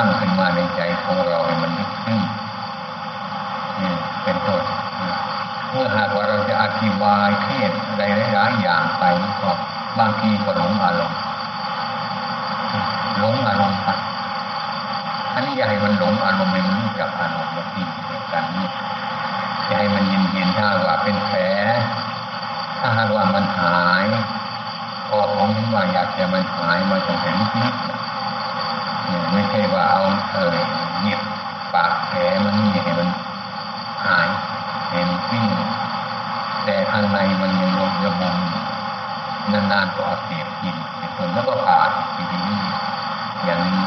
ตั้งขึ้นมาในใจของเราเนี่ยมันดื้อเป็นต้นเมื่อหากว่าเราจะอธิบายเทศอะไรหลายอย่างไปก็บางทีก็หลงอารมณ์ไปอันนี้อย่าให้มันหลงอารมณ์ไม่รู้จักอารมณ์บางทีเหตุการณ์นี้อย่าให้มันเย็นถ้าว่าเป็นแผลถ้าหากว่ามันหายพอของที่ว่าอยากจะมันหายมันต้องเห็นนิดไม่ใช่ว่าเอาหยิบปากแผลมันนี่ให้มันหายเห็นวิ่งแต่ข้างในมันยังลงระบมนานๆก็อักเสบกินคนแล้วก็ขาดทีนี้อย่างนี้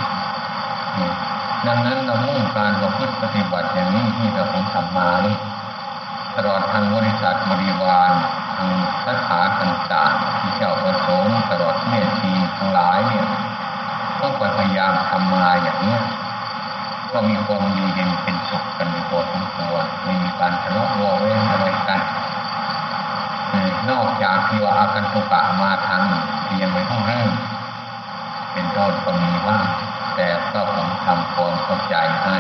ดังนั้นเรามุ่งการประพฤติปฏิบัติอย่างนี้ที่เราผมทำมาเลยตลอดทางบริษัทบริวารทางสถานต่างๆที่เจ้าประสงค์ตลอดแม่ชีทั้งหลายเนี่ยก็พยายามทำมาอย่างนี้ก็มีความอยู่เย็นเป็นสุขกันอยู่พอสมควรไม่มีการทะเลาะวอแวงอะไรกันนอกจากที่ว่าอาการตุกะมาทางที่ยังไม่ต้องเริ่มเป็นต้นก็มีบ้างแต่ก็ผมทำความเข้าใจให้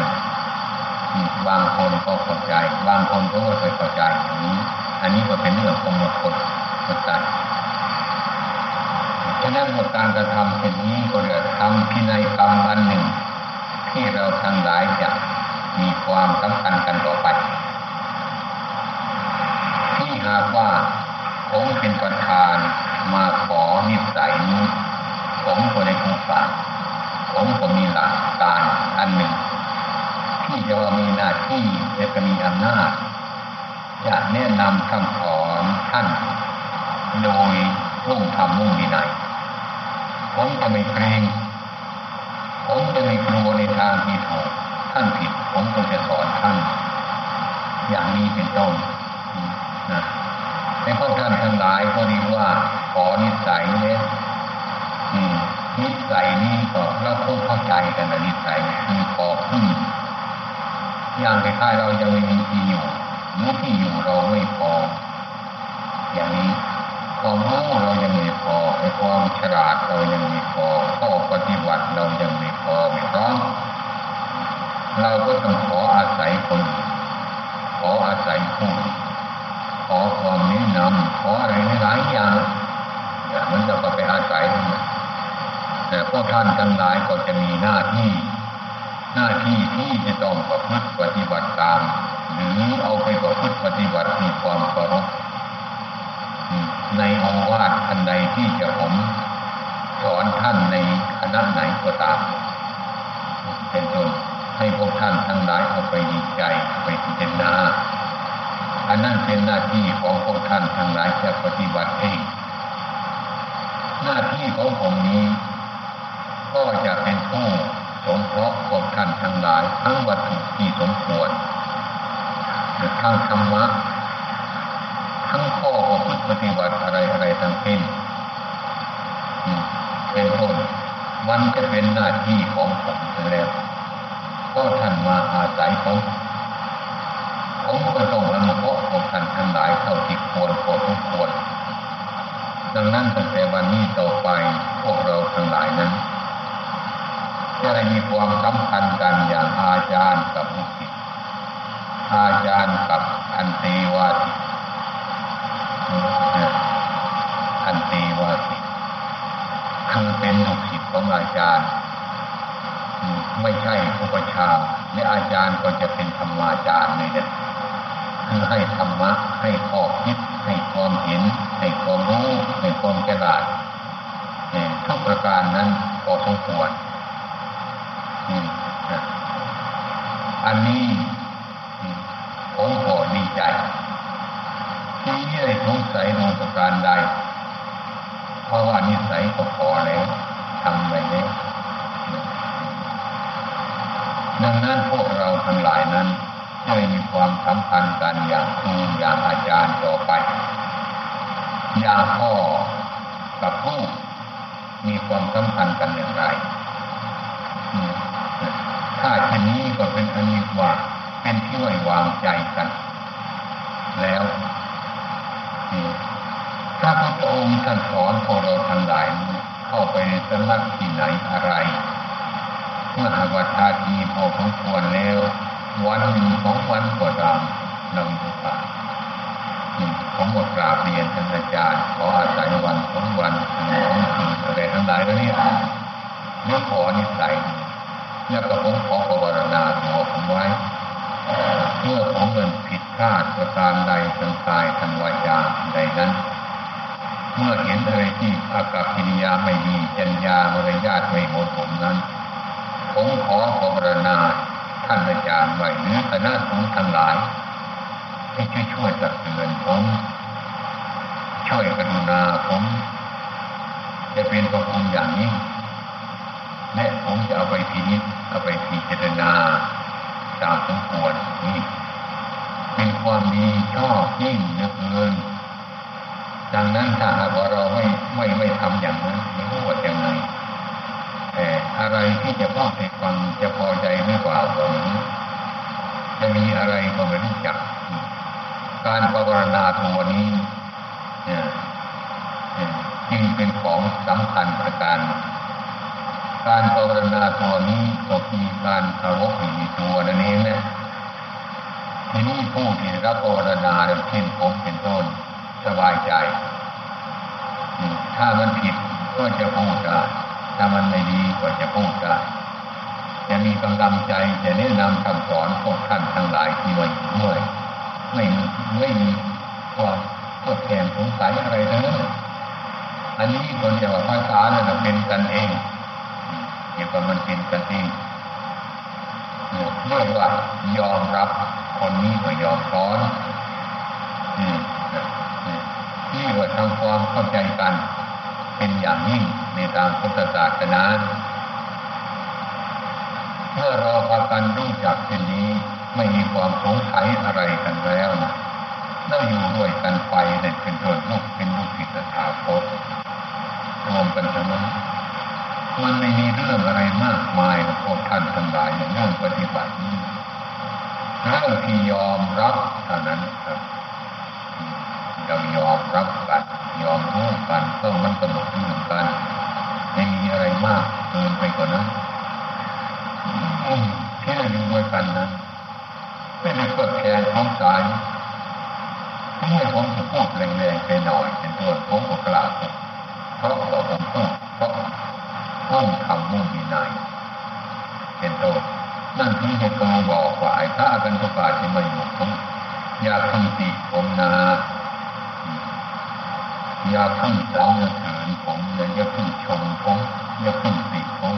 บางคนก็เข้าใจบางคนก็ไม่เข้าใจอย่างนี้อันนี้ก็เป็นเรื่องของคนเข้าใจฉะนั้นการกระทำเช่นนี้ก็เรียกทำพินัยกรรมอันหนึ่งที่เราทั้งหลายจะมีความสำคัญกันต่อไปที่หากว่าผมเป็นประธานมาขอนิสัยนี้ผมก็ได้คำสั่งผมก็มีหลักการอันหนึ่งที่จะว่ามีหน้าที่และก็มีอำนาจจะแนะนำคำขอท่านโดยมุ่งทำมุ่งวินัยผมจะไม่เกรงผมจะไม่กลัวในทางที่ถูกท่านผิดผมก็จะสอนท่านอย่างนี้เป็นต้นนะในพวกท่านทั้งหลายก็ดีว่าขอนิสัยเนี่ยนิสัยนี้ก็เราต้องเข้าใจกันนะนิสัยคือขอพึ่งอย่างใครๆเรายังไม่มีที่อยู่หรือที่อยู่เราไม่พออย่างนี้ความรู้เรายังไม่พอไอ้ความฉลาดเรายังไม่พอข้อปฏิบัติเรายังไม่พอไม่พร้อมเราก็ต้องขออาศัยคนขออาศัยผู้ขอความแนะนำขออะไรหลายอย่างมันจะไปอาศัยแต่พวกท่านทั้งหลายก็จะมีหน้าที่ที่จะต้องประพฤติปฏิบัติตามหรือเอาไปประพฤติปฏิบัติมีความเคารพในโอวาทอันใดที่จะผมสอนท่านในคณะไหนก็ตามเป็นต้นให้พวกท่านทั้งหลายเอาไปดีใจไปพิจารณาอันนั้นเป็นหน้าที่ของพวกท่านทั้งหลายจะปฏิบัติเองหน้าที่ของผมนี้ก็จะเป็นผู้สงเคราะห์พวกท่านทั้งหลายทั้งวัตถุที่สมควรทั้งธรรมะทั้งข้อประพฤติปฏิบัติอะไรทั้งสิ้นเป็นต้นมันจะเป็นหน้าที่ของผมแล้วก็ท่านมาอาศัยผมก็ต้องอนุเคราะห์พวกท่านทั้งหลายเท่าที่ควรพอสมควรดังนั้นตั้งแต่วันนี้ต่อไปพวกเราทั้งหลายนั้นจะได้มีความสัมพันธ์กันอย่างอาจารย์กับลูกศิษย์อาจารย์กับอันเตวาสิคือเป็นลูกศิษย์ของอาจารย์ไม่ใช่อุปชาและอาจารย์ก็จะเป็นธรรมาจารย์เลยนะคือให้ธรรมะให้ข้อคิดให้ความเห็นให้ความรู้ให้ความฉลาดทุกประการนั้นพอสมควรอันนี้ผมก็ดีใจที่ได้สงสัยในประการใดเพราะว่านิสัยก็พอแล้วทำไปแล้วดังนั้นพวกเราทั้งหลายนั้นจะมีความสัมพันธ์กันอย่างครูอย่างอาจารย์ต่อไปอย่างพ่อกับลูกมีความสัมพันธ์กันอย่างไรถ้าทีนี้ก็เป็นอันนี้ว่าเป็นที่ไว้วางใจกันแล้วถ้าพระองค์ท่านสอนพวกเราทั้งหลายเข้าไปในสำนักที่ไหนอะไร เมื่อสวัสดีพอสมควรแล้ววันหนึ่งของวันก็ตามเรามีโอกาสผมหมดกราบเรียนท่านอาจารย์ขออาศัยวันของวันของคืนอะไรทั้งหลายแล้วเนี่ยเมื่อขอนิสัยแล้วก็ผมขอภาวนาขอผมไว้เมื่อผมเป็นผิดพลาดประการใดทางกายทางวาจาใดนั้นเมื่อเห็นอะไรที่อากัปกิริยาไม่ดีจัญญามารยาทไม่เหมาะสมนั้นผมขอภาวนาท่านอาจารย์ไว้หรือคณะสงฆ์ทั้งหลายให้ช่วยตักเตือนผมช่วยกรุณาผมจะเป็นพระคุณอย่างยิ่งและผมจะเอาไปพินิจเอาไปพิจารณาตามสมควรนี่เป็นความดีชอบยิ่งเหลือเกินดังนั้นถ้าหากว่าเราไม่ทำอย่างนั้นไม่รู้ว่าอย่างไรแต่อะไรที่จะต้องให้ฟังจะพอใจไม่กว่าเราจะมีอะไรก็ไม่รู้จักการภาวนาตัวนี้จึงเป็นของสำคัญประการการภาวนาตัวนี้ก็คือการเคารพในตัวนั่นเองนะทีนี้ผู้ที่รับภาวนาแล้วเช่นผมเป็นต้นสบายใจถ้ามันผิดก็จะพูดได้ถ้ามันไม่ดีก็จะพูดได้จะมีกำลังใจจะแนะนำคำสอนพวกท่านทั้งหลายที่มาอยู่ด้วยไม่มีความโกรธแค้นสงสัยอะไรทั้งนั้นอันนี้คนจะว่าภาษาเนี่ยเป็นกันเองเกี่ยวกับมันเป็นกันเองเรียกว่ายอมรับคนนี้ก็ยอมสอนนี่ว่าทำความเข้าใจกันเป็นอย่างยิ่งในทางพุทธศาสนาเมื่อเราพากันรู้จักเช่นนี้ไม่มีความสงสัยอะไรกันแล้วนะเราอยู่ด้วยกันไปเนี่ยเป็นส่วนลูกเป็นลูกศิษย์สถาพจน์รวมกันทั้งนั้นมันไม่มีเรื่องอะไรมากมายพวกท่านทั้งหลายในเรื่องปฏิบัตินี้เรื่องที่ยอมรับเท่านั้นครับเรายอมรับกันยอมรู้กันต้องมันสนุกด้วยกันไม่มีอะไรมากเกินไปกว่านั้นที่เราอยู่ด้วยกันนะไม่ได้เกิดแก่ท้องสายเมื่อผมจะพูดแรงๆไปหน่อยเป็นตัวผมก็กล่าวเพราะเราผมพูดเพราะมุ่งทำมุ่งมีนายเป็นตัวนั่นที่จะกำลังบอกว่าไอ้ข้ากันทุกฝ่ายที่มาอยู่ผมอย่าทำติผมนะอย่าทำตามเถินผมอย่าพึ่งชมผมอย่าพึ่งติผม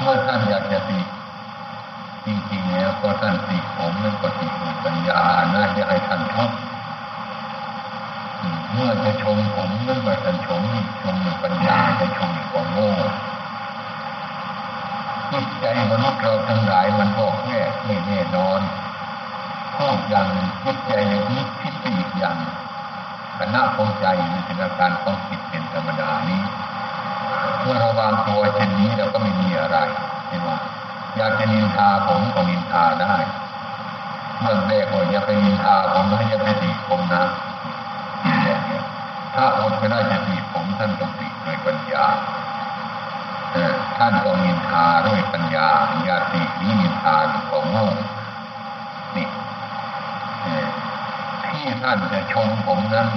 เมื่อท่านอยากจะติจริงๆแล้วก็ท่านติผมนั่นก็ติมีปัญญานะจะให้ท่านชมเมื่อจะชมผมนั่นก็ท่านชมมีปัญญาจะชมมีความโง่จิตใจมนุษย์เราทั้งหลายมันบอกแง่แน่นอนพูดอย่างจิตใจอย่างนี้คิดไปอีกอย่างขณะของใจมีเป็นอาการของจิตเป็นธรรมดานี้เมื่อเราวางตัวเช่นนี้แล้วก็ไม่มีอะไรใช่ไหมอยากจะนินทาผมก็นินทาได้เมื่อแรกก็อย่าไปนินทาผมนะอย่าไปตีผมนะถ้าอดไม่ได้จะตีผมท่านต้องตีด้วยปัญญาท่านต้องนินทาด้วยปัญญาอย่าตีนี้นินทาด้วยความโง่นี่ที่ท่านจะชมผมนั้น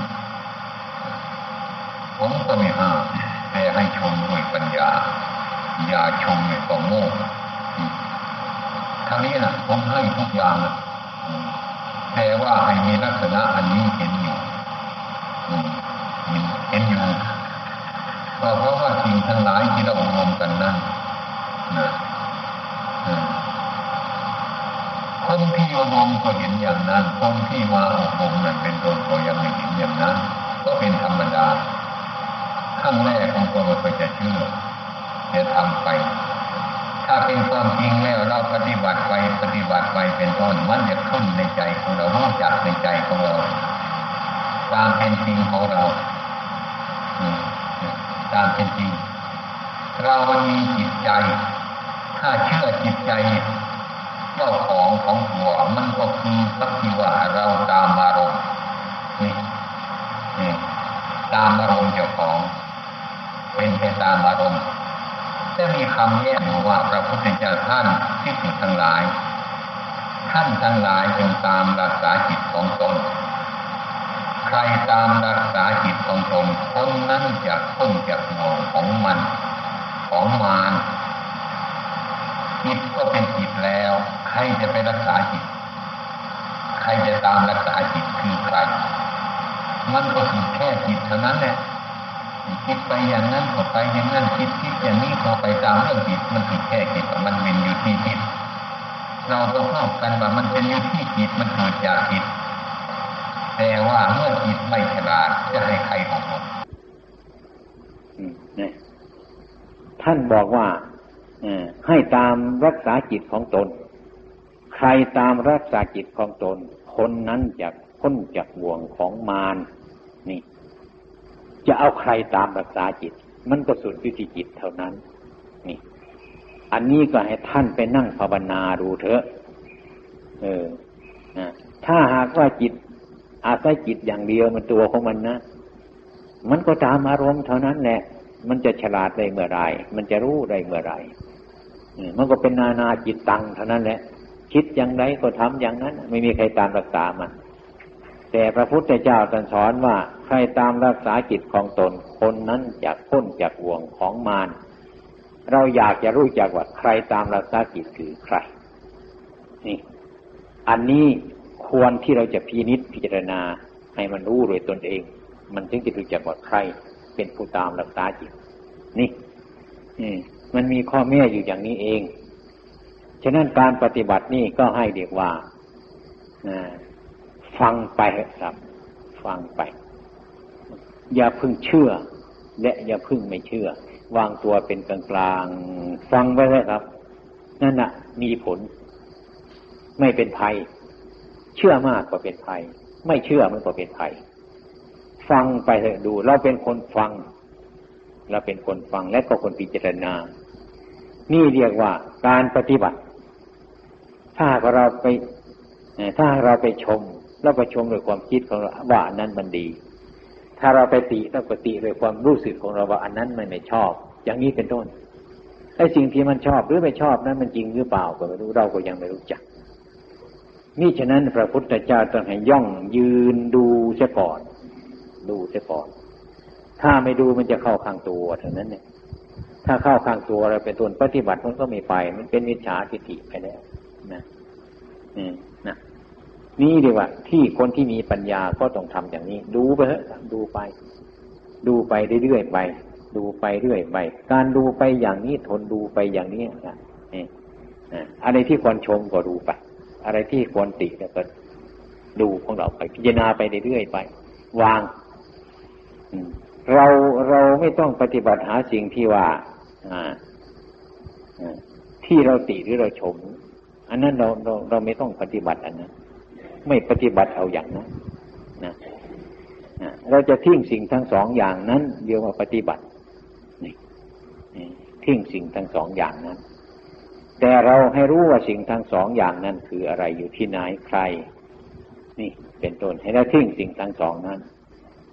ผมก็ไม่ห้ามแต่ให้ชมด้วยปัญญาอย่าชมด้วยความโง่ทางนี้นะผมให้ทุกอย่างนะแต่ว่าให้มีลักษณะอันนี้เห็นอยู่ก็เพราะว่าสิ่งทั้งหลายที่เรารวมกันนั้นคนที่รวมก็เห็นอย่างนั้นคนที่มาอบรมนั้นเป็นต้นก็ยังไม่เห็นอย่างนั้นก็เป็นธรรมดาขั้นแรกของคนก็จะเชื่อจะทำไปถ้าเป็นความจริงแล้วเราปฏิบัติไปเป็นต้นมันจะขึ้นในใจของเรารู้จักในใจของเราตามเป็นจริงของเราตามเป็นจริงเรามีจิตใจถ้าเชื่อจิตใจเจ้าของตัวมันก็คือสักทีว่าเราตามอารมณ์นี่ตามอารมณ์เจ้าของเป็นไปตามอารมณ์ จะมีคำเรียกว่าพระพุทธเจ้าท่านภิกษุทั้งหลายท่านทั้งหลายจงตามรักษาจิตของตนใครตามรักษาจิตของตนคนนั้นจะพ้นจากหน่วงของมันของมารจิตก็เป็นจิตแล้วใครจะไปรักษาจิตใครจะตามรักษาจิตคือใครมันก็คือแค่จิตเท่านั้นแหละคิดไปอย่างนั้นก็ไปอย่างนั้นคิดอย่างนี้ก็ไปตามเรื่องจิตมันผิดแค่จิตมันเป็นอยู่ที่จิตเราต้องเข้ากันว่ามันเป็นอยู่ที่จิตมันเกิดจากจิตแต่ว่าเมื่อจิตไม่ฉลาดจะให้ใครออกหมดท่านบอกว่าให้ตามรักษาจิตของตนใครตามรักษาจิตของตนคนนั้นจะพ้นจากบ่วงของมารนี่จะเอาใครตามรักษาจิตมันก็สุดอยู่ที่จิตเท่านั้นนี่อันนี้ก็ให้ท่านไปนั่งภาวนาดูเถอะถ้าหากว่าจิตอาศัยจิตอย่างเดียวมันตัวของมันนะมันก็ตามอารมณ์เท่านั้นแหละมันจะฉลาดได้เมื่อไรมันจะรู้ได้เมื่อไรมันก็เป็นนานาจิตตังเท่านั้นแหละคิดอย่างไรก็ทำอย่างนั้นไม่มีใครตามรักษามันแต่พระพุทธเจ้าตรัสสอนว่าใครตามรักษาจิตของตนคนนั้นจะพ้นจากบ่วงของมารเราอยากจะรู้จักว่าใครตามรักษาจิตคือใครนี่อันนี้ควรที่เราจะพินิจพิจารณาให้มันรู้โดยตนเองมันถึงจะรู้จักว่าใครเป็นผู้ตามรักษาจิตนี่มันมีข้อแม้อยู่อย่างนี้เองฉะนั้นการปฏิบัตินี่ก็ให้เรียกว่าฟังไปครับฟังไปอย่าพึ่งเชื่อและอย่าพึ่งไม่เชื่อวางตัวเป็นกลางๆฟังไว้เลยครับนั่นน่ะมีผลไม่เป็นภัยเชื่อมากกว่าเป็นภัยไม่เชื่อมันก็เป็นภัยฟังไปเถอะดูเราเป็นคนฟังเราเป็นคนฟังและก็คนพิจารณานี่เรียกว่าการปฏิบัติถ้าเราไปชมเราไปชมด้วยความคิดของเราว่าอันนั้นมันดีถ้าเราไปติเราก็ติด้วยความรู้สึกของเราว่าอันนั้นมันไม่ชอบอย่างนี้เป็นต้นไอ้สิ่งที่มันชอบหรือไม่ชอบนั้นมันจริงหรือเปล่าก็ไม่รู้เราก็ยังไม่รู้จักนี่ฉะนั้นพระพุทธเจ้าต้องให้ย่องยืนดูเสียก่อนดูเสียก่อนถ้าไม่ดูมันจะเข้าข้างตัวเท่านั้นเนี่ยถ้าเข้าข้างตัวเราเป็นต้นปฏิบัติมันก็ไม่ไปมันเป็นมิจฉาทิฏฐิไปแล้วนะนี่ดีกว่าที่คนที่มีปัญญาก็ต้องทำอย่างนี้ดูไปเถอะดูไปเรื่อยๆไปดูไปเรื่อยไปการดูไปอย่างนี้ทนดูไปอย่างนี้นะอะไรที่ควรชมก็ดูไปอะไรที่ควรติก็ดูของเราไปพิจารณาไปเรื่อยๆไปวางเราไม่ต้องปฏิบัติหาสิ่งที่ว่าที่เราติหรือเราชมอันนั้นเราไม่ต้องปฏิบัติอันนั้นไม่ปฏิบัติเอาอย่างนั้นนะเราจะทิ้งสิ่งทั้งสองอย่างนั้นเรียกว่าปฏิบัตินี่ทิ้งสิ่งทั้งสองอย่างนั้นแต่เราให้รู้ว่าสิ่งทั้งสองอย่างนั้นคืออะไรอยู่ที่ไหนใครนี่เป็นต้นให้เราทิ้งสิ่งทั้งสองนั้น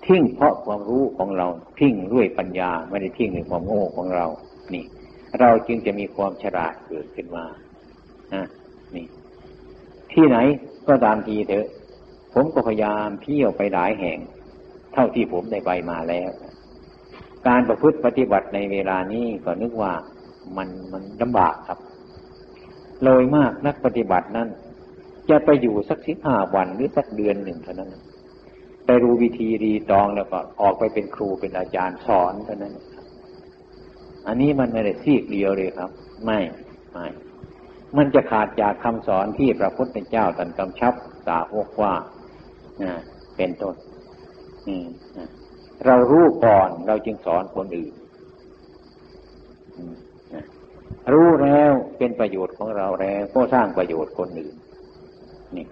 ทิ้งเพราะความรู้ของเราทิ้งด้วยปัญญาไม่ได้ทิ้งด้วยความโง่ของเรานี่เราจึงจะมีความฉลาดเกิดขึ้นมานี่ที่ไหนก็ตามทีเถอะผมก็พยายามเที่ยวไปหลายแห่งเท่าที่ผมได้ไปมาแล้วการประพฤติปฏิบัติในเวลานี้ก็นึกว่ามันลำบากครับโดยมากนักปฏิบัตินั้นจะไปอยู่สัก15วันหรือสักเดือนหนึ่งเท่านั้นไปรู้วิธีรีตองแล้วก็ออกไปเป็นครูเป็นอาจารย์สอนเท่านั้นอันนี้มันไม่ได้ซีกเดียวเลยครับไม่มันจะขาดจากคำสอนที่พระพุทธเจ้าตรัสกำชับสาวกว่าเป็นต้นเรารู้ก่อนเราจึงสอนคนอื่นรู้แล้วเป็นประโยชน์ของเราแล้วก็สร้างประโยชน์คนอื่นนี่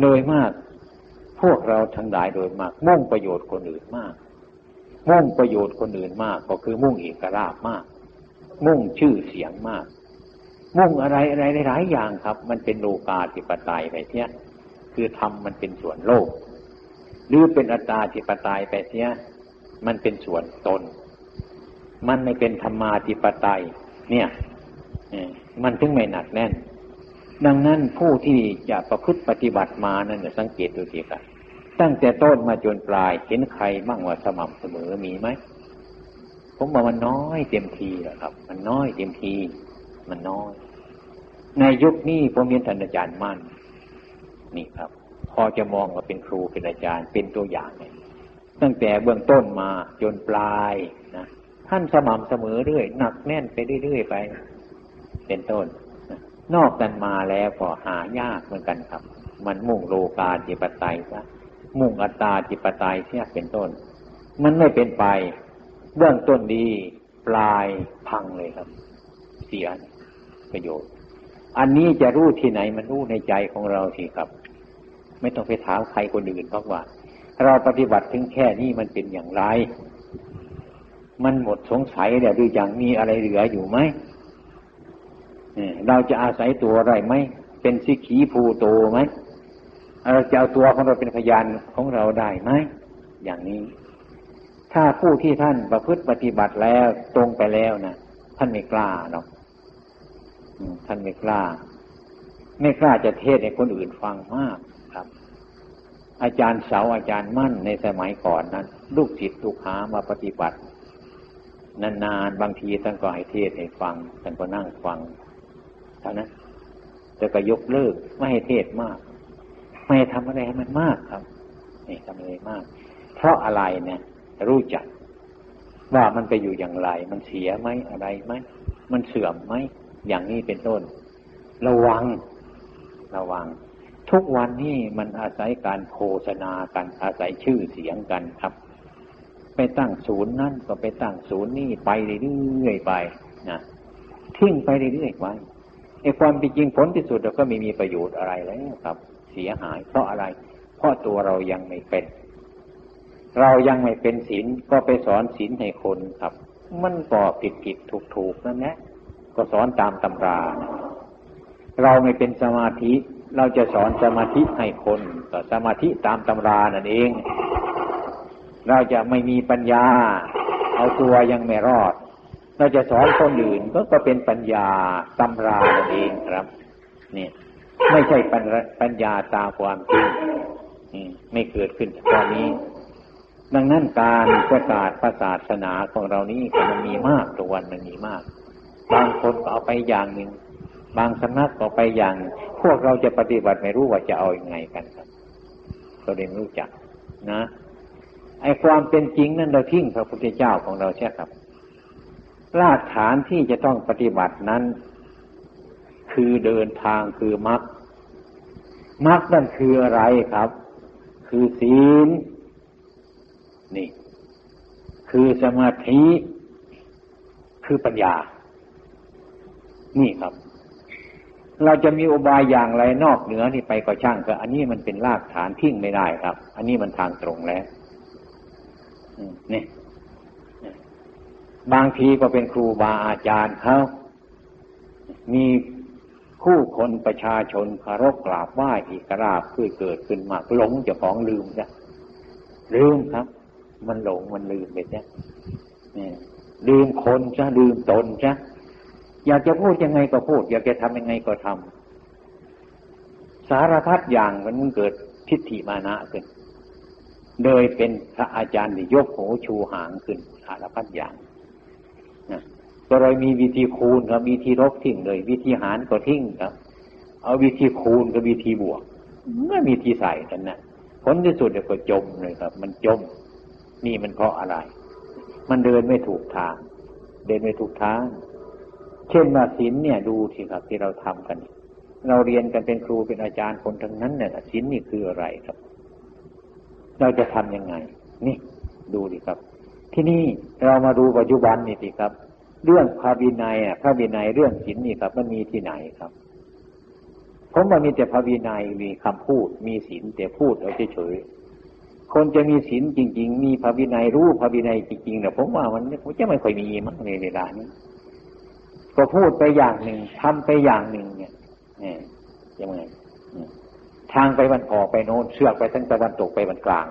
โดยมากพวกเราทั้งหลายโดยมากมุ่งประโยชน์คนอื่นมากมุ่งประโยชน์คนอื่นมากก็คือมุ่งเอกราชมากมุ่งชื่อเสียงมากมุ่งอะไรหลายอย่างครับมันเป็นโลกาธิปไตยไปเสียคือทำมันเป็นส่วนโลกหรือเป็นอัตตาธิปไตยไปเสียมันเป็นส่วนตนมันไม่เป็นธรรมาธิปไตย เนี่ยมันถึงไม่หนักแน่นดังนั้นผู้ที่จะประพฤติปฏิบัติมานั่นจะสังเกตดูสิครับตั้งแต่ต้นมาจนปลายเห็นใครมั่งว่าสม่ำเสมอมีไหมผมว่ามันน้อยเต็มทีแล้วครับมันน้อยเต็มทีมันน้อยในยุคนี้ผมเรียนท่านอาจารย์มั่นนี่ครับพอจะมองว่าเป็นครูเป็นอาจารย์เป็นตัวอย่างเลยตั้งแต่เบื้องต้นมาจนปลายนะท่านสม่ำเสมอเรื่อยหนักแน่นไปเรื่อยๆไปเป็นต้นนอกกันมาแล้วก็หายากเหมือนกันครับมันมุ่งโลกาธิปไตยซะมุ่งอัตตาธิปไตยเสียเป็นต้นมันไม่เป็นไปเบื้องต้นดีปลายพังเลยครับเสียประโยชน์อันนี้จะรู้ที่ไหนมันรู้ในใจของเราสิครับไม่ต้องไปถามใครคนอื่นเพราะว่าเราปฏิบัติถึงแค่นี้มันเป็นอย่างไรมันหมดสงสัยแล้วหรือยังมีอะไรเหลืออยู่ไหมเราจะอาศัยตัวอะไรไหมเป็นสิขีภูโตไหมเราจะเอาตัวของเราเป็นพยานของเราได้ไหมอย่างนี้ถ้าผู้ที่ท่านประพฤติปฏิบัติแล้วตรงไปแล้วนะท่านไม่กล้าหรอกท่านไม่กล้าจะเทศให้คนอื่นฟังมากครับอาจารย์เสาอาจารย์มั่นในสมัยก่อนนั้นลูกศิษย์ลูกหามาปฏิบัตินานๆบางทีท่านก็ให้เทศให้ฟังท่านก็นั่งฟังเท่านั้นแต่ก็ยกเลิกไม่ให้เทศมากไม่ให้ทำอะไรให้มันมากครับนี่ทำอะไรมากเพราะอะไรเนี่ยรู้จักว่ามันไปอยู่อย่างไรมันเสียไหมอะไรไหมมันเสื่อมไหมอย่างนี้เป็นต้นระวังทุกวันนี้มันอาศัยการโฆษณากันอาศัยชื่อเสียงกันครับไปตั้งศูนย์นั่นก็ไปตั้งศูนย์นี่ไปเรื่อยๆไปนะทิ้งไปเรื่อยๆไปไอ้ความเป็นจริงผลที่สุดเราก็ไม่มีประโยชน์อะไรแล้วครับเสียหายเพราะอะไรเพราะตัวเรายังไม่เป็นศีลก็ไปสอนศีลให้คนครับมันก็ผิดๆถูกๆนั่นแหละก็สอนตามตำราเราไม่เป็นสมาธิเราจะสอนสมาธิให้คนก็สมาธิตามตำรานั่นเองเราจะไม่มีปัญญาเอาตัวยังไม่รอดเราจะสอนคนอื่นก็เป็นปัญญาตำรานั่นเองครับนี่ไม่ใช่ปัญญาตามความจริงไม่เกิดขึ้นตอนนี้ดังนั้นการประกาศศาสนาของเรานี้มันมีมากทุกวันมันมีมากบางคนก็เอาไปอย่างหนึ่งบางสำนักก็ไปอย่างพวกเราจะปฏิบัติไม่รู้ว่าจะเอาอย่างไรกันครับเราเรียนรู้จักนะไอ้ความเป็นจริงนั้นเราทิ้งพระพุทธเจ้าของเราใช่ครับรากฐานที่จะต้องปฏิบัตินั้นคือเดินทางคือมรรคนั่นคืออะไรครับคือศีลนี่คือสมาธิคือปัญญานี่ครับเราจะมีอุบายอย่างไรนอกเหนือนี่ไปก็ช่างก็อันนี้มันเป็นรากฐานทิ้งไม่ได้ครับอันนี้มันทางตรงแล้วนี่บางทีก็เป็นครูบาอาจารย์เขามีผู้คนประชาชนเคารพกราบไหว้ที่กราบคือเกิดขึ้นมาหลงเจ้าของลืมจ้ะลืมครับมันหลงมันลืมไปจ้ะลืมคนจ้ะลืมตนจ้ะอยากจะพูดยังไงก็พูดอยากจะทำยังไงก็ทำสารพัดอย่างมันเกิดทิฏฐิมานะขึ้นโดยเป็นพระอาจารย์ที่ยกหูชูหางขึ้นสารพัดอย่างนะก็เลยมีวิธีคูณกับวิธีลบทิ้งเลยวิธีหารก็ทิ้งครับเอาวิธีคูณกับวิธีบวกไม่มีที่ใส่กันนะผลที่สุดก็จมเลยครับมันจมนี่มันเพราะอะไรมันเดินไม่ถูกทางเช่นว่าศีลเนี่ยดูสิครับที่เราทำกันเราเรียนกันเป็นครูเป็นอาจารย์คนทั้งนั้นเนี่ยศีลนี่คืออะไรครับเราจะทำยังไงนี่ดูดิครับที่นี่เรามาดูปัจจุบันนี่สิครับเรื่องพระวินัยพระวินัยเรื่องศีลนี่ครับมันมีที่ไหนครับผมว่ามีแต่พระวินัยมีคำพูดมีศีลแต่พูดเอาเฉยๆคนจะมีศีลจริงๆมีพระวินัยรู้พระวินัยจริงๆเนี่ยผมว่ามันจะไม่ค่อยมีมั้งในเวลานี้ก็พูดไปอย่างหนึ่งทำไปอย่างหนึ่งเนี่ยยังไงทางไปวันออกไปโน้นเชือกไปทั้งตะวันตกไปวันกลาง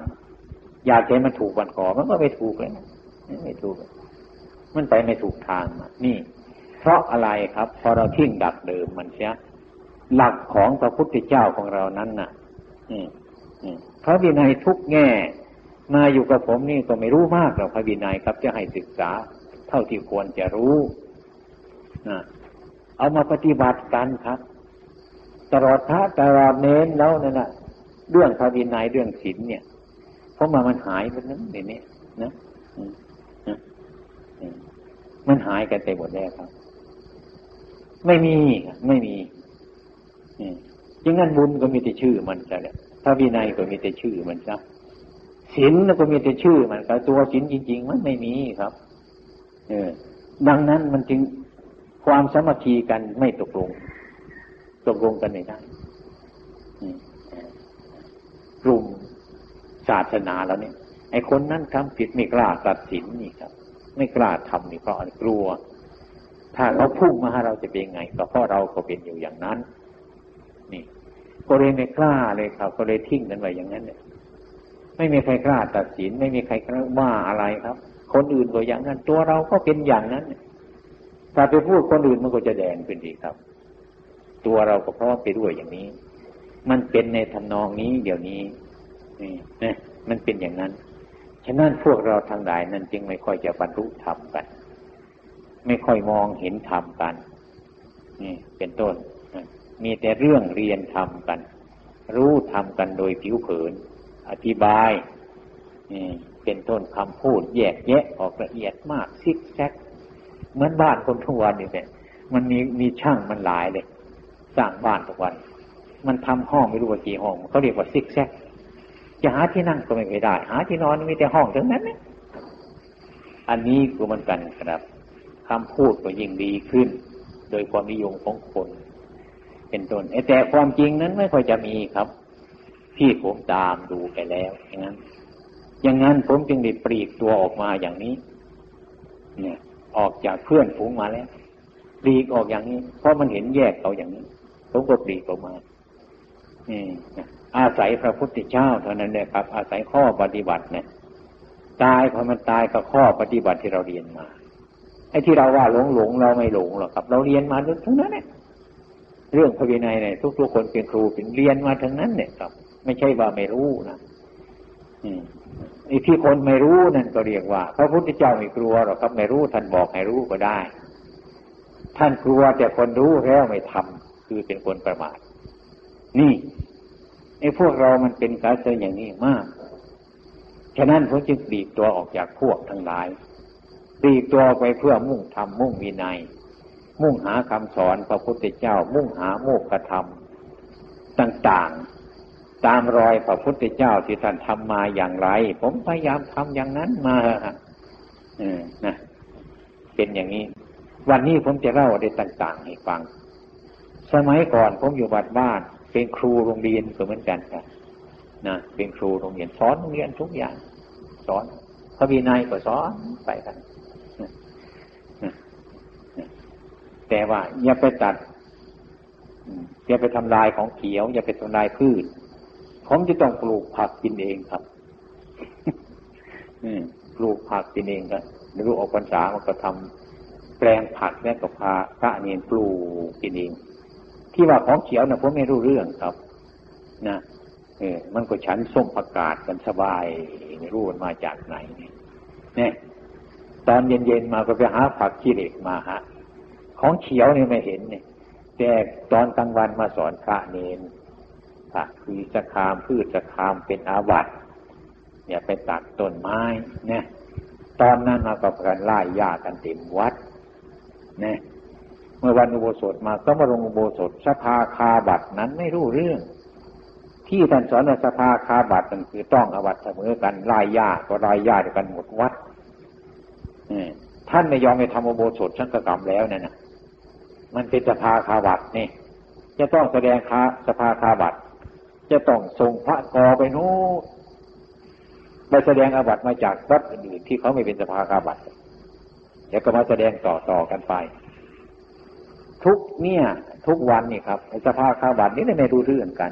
อยากให้มันถูกวันก่อมันก็ไม่ถูกเลยมันไปไม่ถูกทางนี่ เพราะอะไรครับพอเราทิ้งดักเดิมมันเสียหลักของพระพุทธเจ้าของเรานั้นน่ะพระวินัยทุกแง่มาอยู่กับผมนี่ก็ไม่รู้มากหรอกพระวินัยครับจะให้ศึกษาเท่าที่ควรจะรู้นะเอามาปฏิบัติกันครับตลอดพระตลอดเน้นแล้วนั่นน่ะเรื่องพระวินัยเรื่องศีลเนี่ยเพราะมันหายไปนั้นเดี๋ยวนี้นะมันหายกันไปหมดแล้วครับไม่มีอย่างนั้นบุญก็มีแต่ชื่อมันซะเนี่ยพระวินัยก็มีแต่ชื่อมันซะศีลก็มีแต่ชื่อมันครับตัวศีลจริงๆมันไม่มีครับดังนั้นมันจึงความสามัคคีกันไม่ตกลงกันไม่ได้กลุ่มศาสนาแล้วเนี่ยไอ้คนนั้นทำผิดไม่กล้าตัดสินนี่ครับไม่กล้าทำนี่เพราะกลัวถ้าเขาพุ่งมาหาเราจะเป็นไงก็เพราะเราก็เป็นอยู่อย่างนั้นนี่ก็เลยไม่กล้าเลยครับก็เลยทิ้งกันไว้อย่างนั้นเนี่ยไม่มีใครกล้าตัดสินไม่มีใครกล้าว่าอะไรครับคนอื่นก็อย่างนั้นตัวเราก็เป็นอย่างนั้นถ้าไปพูดคนอื่นมันก็จะแดงขึ้นดีครับตัวเราก็พร้อมไปด้วยอย่างนี้มันเป็นในทำนองนี้เดี๋ยวนี้นี่นะมันเป็นอย่างนั้นฉะนั้นพวกเราทั้งหลายนั้นจึงไม่ค่อยจะบรรลุธรรมกันไม่ค่อยมองเห็นธรรมกันนี่เป็นต้นมีแต่เรื่องเรียนธรรมกันรู้ธรรมกันโดยผิวเผินอธิบายนี่เป็นต้นคำพูดแยกแยะออกละเอียดมากซิกแซกเหมือนบ้านคนทุกวันนี่แหละมันมีช่างมันหลายเลยสร้างบ้านทุกวันมันทำห้องไม่รู้ว่ากี่ห้องเขาเรียกว่าซิกแซกจะหาที่นั่งก็ไม่ได้หาที่นอนมีแต่ห้องทั้งนั้นนะอันนี้ก็เหมือนกันครับคำพูดก็ยิ่งดีขึ้นโดยความนิยมของคนเป็นต้นแต่ความจริงนั้นไม่ค่อยจะมีครับที่ผมตามดูไปแล้วอย่างนั้นผมจึงได้ปลีกตัวออกมาอย่างนี้เนี่ยออกจากเพื่อนฝูงมาแล้วปลีกออกอย่างนี้เพราะมันเห็นแยกเขาอย่างนี้ผมก็ปลีกออกมาอาศัยพระพุทธเจ้าเท่านั้นเลยครับอาศัยข้อปฏิบัติเนี่ยตายพอมันตายกับข้อปฏิบัติที่เราเรียนมาไอ้ที่เราว่าหลงเราไม่หลงหรอกครับเราเรียนมาทั้งนั้นเนี่ยเรื่องพระวินัยเนี่ยทุกคนเป็นครูเป็นเรียนมาทั้งนั้นเนี่ยครับไม่ใช่ว่าไม่รู้นะไอ้ที่คนไม่รู้นั่นก็เรียกว่าพระพุทธเจ้าไม่กลัวหรอกครับไม่รู้ท่านบอกให้รู้ก็ได้ท่านกลัวแต่คนรู้แล้วไม่ทำคือเป็นคนประมาทนี่ไอ้พวกเรามันเป็นการเสียอย่างนี้มากฉะนั้นผมจึงปลีกตัวออกจากพวกทั้งหลายปลีกตัวไปเพื่อมุ่งธรรมมุ่งวินัยมุ่งหาคำสอนพระพุทธเจ้ามุ่งหาโมกขธรรมต่างๆตามรอยพระพุทธเจ้าที่ท่านทำมาอย่างไรผมพยายามทำอย่างนั้นมานะเป็นอย่างนี้วันนี้ผมจะเล่าอะไรต่างๆให้ฟังสมัยก่อนผมอยู่บ้านเป็นครูโรงเรียนก็เหมือนกันครับนะเป็นครูโรงเรียนสอนโรงเรียนทุกอย่างสอนพระวินัยก็สอนไปกันแต่ว่าอย่าไปตัดอย่าไปทำลายของเขียวอย่าไปทำลายพืชผมจะต้องปลูกผักกินเองครับปลูกผักกินเองครับลูกออกพรรษามันก็ทำแปลงผักแล้วก็พาพระเนรปลูกกินเองที่ว่าของเขียวนะผมไม่รู้เรื่องครับนะมันก็ฉันส้มประกาศกันสบายไม่รู้มันมาจากไหนเนี่ยตอนเย็นๆมาก็ไปหาผักขี้เหล็กมาฮะของเขียวนี่ไม่เห็นเนี่ยแต่ตอนกลางวันมาสอนพระเนรผักคือสะคามพืชสะคามเป็นอาบัติอย่าไปตัดต้นไม้เนี่ยตอนนั้นมากับการไล่หญ้ากันเต็มวัดเนี่ยเมื่อวันอุโบสถมาก็มาลงอุโบสถสภาคาบัตรนั้นไม่รู้เรื่องที่ท่านสอนว่าสภาคาบัตรนั้นคือต้องอาบัติเสมอกันลายญาติก็ลายญาติกันหมดวัดท่านไม่ยอมไปทำอุโบสถสังฆกรรมแล้วนั่นน่ะมันเป็นสภาคาบัตรนี่จะต้องแสดงสภาคาบัตรจะต้องส่งพระกอไปนู้นไปแสดงอาบัติมาจากวัดอื่นที่เขาไม่เป็นสภาคาบัตรแล้วก็มาแสดงต่อกันไปทุกวันนี่ครับไอ้สภาคาบัตรนี่ไม่รู้เรื่องกัน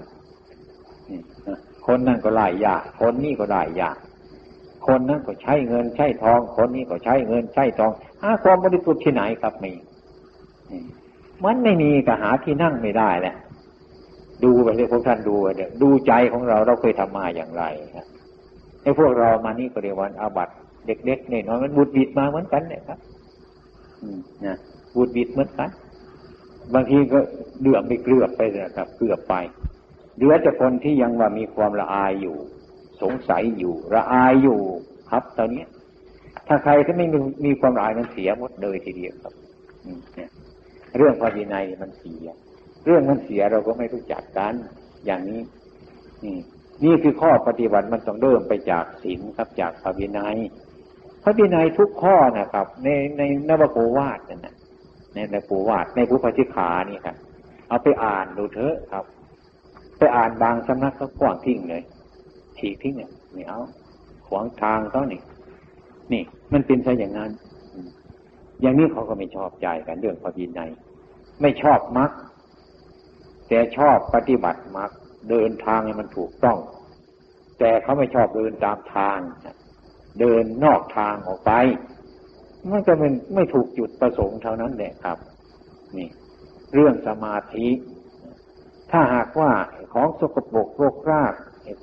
คนนั่นก็ไล่ยาคนนี่ก็ไล่ยาคนนั่นก็ใช้เงินใช้ทองคนนี้ก็ใช้เงินใช้ทองหาความบริสุทธิ์ที่ไหนครับมี มันไม่มีก็หาที่นั่งไม่ได้แหละดูไปเลยพวกท่านดูเดี๋ยวดูใจของเราเคยทำมาอย่างไรครับไอ้พวกเรามานี่ก็เรียกว่าอาบัติเด็กๆนี่น้อยมันบุดบิดมาเหมือนกันเนี่ยครับนะบุดบิดเหมือนกันบางทีก็เดือดไปเกลือบไปนะครับเกลือบไปเหลือแต่คนที่ยังว่ามีความละอายอยู่สงสัยอยู่ละอายอยู่ครับตอนนี้ถ้าใครที่ไม่มีความละอายนั้นเสียหมดเลยทีเดียวครับเรื่องพระวินัยมันเสียเรื่องมันเสียเราก็ไม่รู้จักกันอย่างนี้นี่คือข้อปฏิบัติมันต้องเริ่มไปจากศีลครับจากพระวินัยพระวินัยทุกข้อนะครับในนวโกวาทนั่นนะในนวโกวาทในพุทธชิขานี่ครับเอาไปอ่านดูเถอะครับไปอ่านบางสำนักก็ขวางทิ้งเลยฉีกทิ้งเนี่ยไม่เอาขวางทางเขานี่มันเป็นใช่อย่างนั้นอย่างนี้เขาก็ไม่ชอบใจกันเรื่องพระวินัยไม่ชอบมรรคแต่ชอบปฏิบัติมรรคเดินทางให้มันถูกต้องแต่เขาไม่ชอบเดินตามทางเดินนอกทางออกไปมันจะเป็นไม่ถูกจุดประสงค์เท่านั้นแหละครับนี่เรื่องสมาธิถ้าหากว่าของสกปรกโรคราบ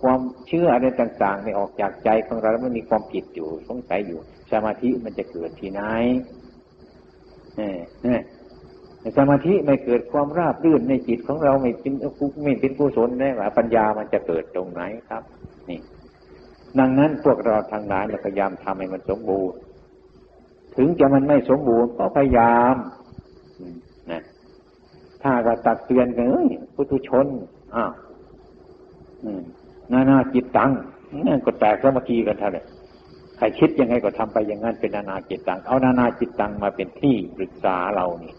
ความเชื่ออะไรต่างๆไม่ออกจากใจของเราแล้วมันมีความผิดอยู่สงสัยอยู่สมาธิมันจะเกิดที่ไหนสมาธิไม่เกิดความราบรื่นในจิตของเราไม่เป็นกุศลได้หรือปัญญามันจะเกิดตรงไหนครับนี่ดังนั้นพวกเราทางหลายพยายามทำให้มันสมบูรณ์ถึงจะมันไม่สมบูรณ์ก็พยายามนะถ้าเราตักเตือนกันพุทธชนนานาจิตตังนั่นก็แตกสามัคคีกันเท่านั้นใครคิดยังไงก็ทำไปอย่างนั้นเป็นนานาจิตตังเอานานาจิตตังมาเป็นที่ปรึกษาเรานี่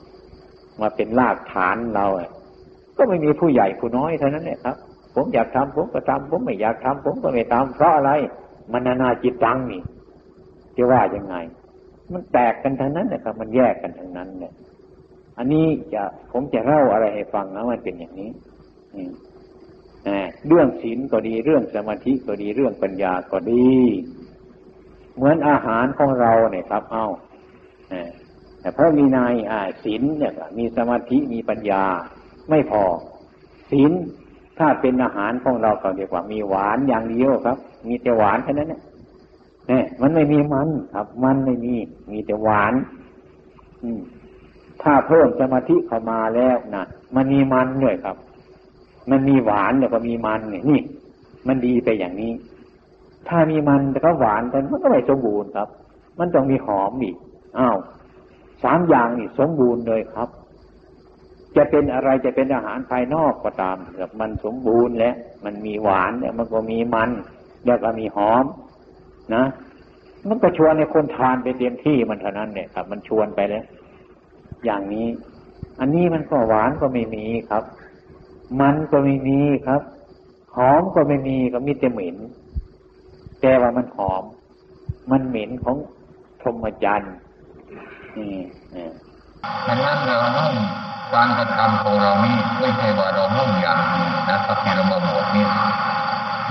มาเป็นรากฐานเราก็ไม่มีผู้ใหญ่ผู้น้อยเท่านั้นแหละครับผมอยากทำผมก็ทำผมไม่อยากทำผมก็ไม่ทำเพราะอะไรมันนานาจิตตังนี่จะว่ายังไงมันแตกกันทั้งนั้นนะครับมันแยกกันทั้งนั้นเนี่ยอันนี้ผมจะเล่าอะไรให้ฟังนะมันเป็นอย่างนี้เรื่องศีลก็ดีเรื่องสมาธิก็ดีเรื่องปัญญาก็ดีเหมือนอาหารของเราเนี่ยครับแต่พระวินัยศีลเนี่ยมีสมาธิมีปัญญาไม่พอศีลถ้าเป็นอาหารของเราก็ดีกว่ามีหวานอย่างเดียวครับมีแต่หวานแค่นั้นเนี่ยมันไม่มีมันครับมันไม่มีแต่หวานถ้าเพิ่มสมาธิเข้ามาแล้วนะมันมีมันด้วยครับมันมีหวานแล้วก็มีมันนี่มันดีไปอย่างนี้ถ้ามีมันแต่ก็หวานแต่มันก็ไม่สมบูรณ์ครับมันต้องมีหอมอีกสามอย่างนี่สมบูรณ์เลยครับจะเป็นอะไรจะเป็นอาหารภายนอกก็ตามแบบมันสมบูรณ์แล้วมันมีหวานแล้วมันก็มีมันแล้วก็มีหอมนะมันก็ชวนให้คนทานไปเต็มที่มันเท่านั้นเนี่ยครับมันชวนไปแล้วอย่างนี้อันนี้มันก็หวานก็ไม่มีครับมันก็ไม่มีครับหอมก็ไม่มีก็มีแต่เหม็นแต่ว่ามันหอมมันเหม็นของพรหมจรรย์ดังนั้นเรานุ่งการกระทำของเรานี่ไม่ใช่ว่าเรานุ่งอย่างนะครับที่เรามาบวชนี่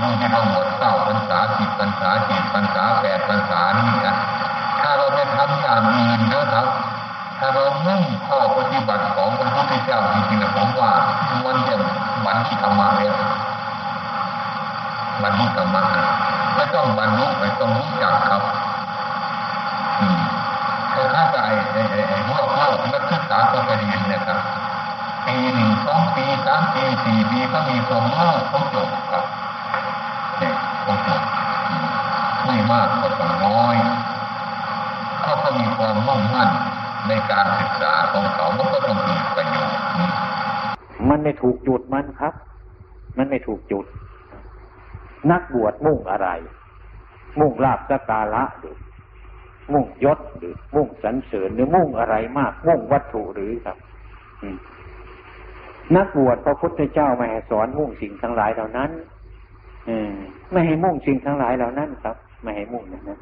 นุ่งที่เราบวชเก้าพรรษา10 พรรษา7 พรรษา8 พรรษานี่นะถ้าเราไปทำอย่างอื่นแล้วครับถ้าเรานุ่งข้อปฏิบัติของพระพุทธเจ้าจริงๆนะผมว่ามันจะบัณฑิตธรรมะเลยบัณฑิตธรรมะไม่ต้องบรรลุไม่ต้องรู้จักครับถ้าใจพวกเรานักศึกษาก็ไปเรียนนะครับปี 1 2 ปี 3 ปี 4 ปีก็มีความรู้ต้องจบครับเนี่ยต้องจบไม่มากก็ต้องน้อยเขาก็มีความมุ่งมั่นในการศึกษาของเขามันก็ต้องมีประโยชน์มันไม่ถูกจุดมันครับมันไม่ถูกจุดนักบวชมุ่งอะไรมุ่งลาภสักการะหรือมุ่งยศหรือมุ่งสรรเสริญหรือมุ่งอะไรมากมุ่งวัตถุหรือครับนักบวชพระพุทธเจ้าไม่ให้สอนมุ่งสิ่งทั้งหลายเหล่านั้นไม่ให้มุ่งสิ่งทั้งหลายเหล่านั้นครับไม่ให้มุ่งนะ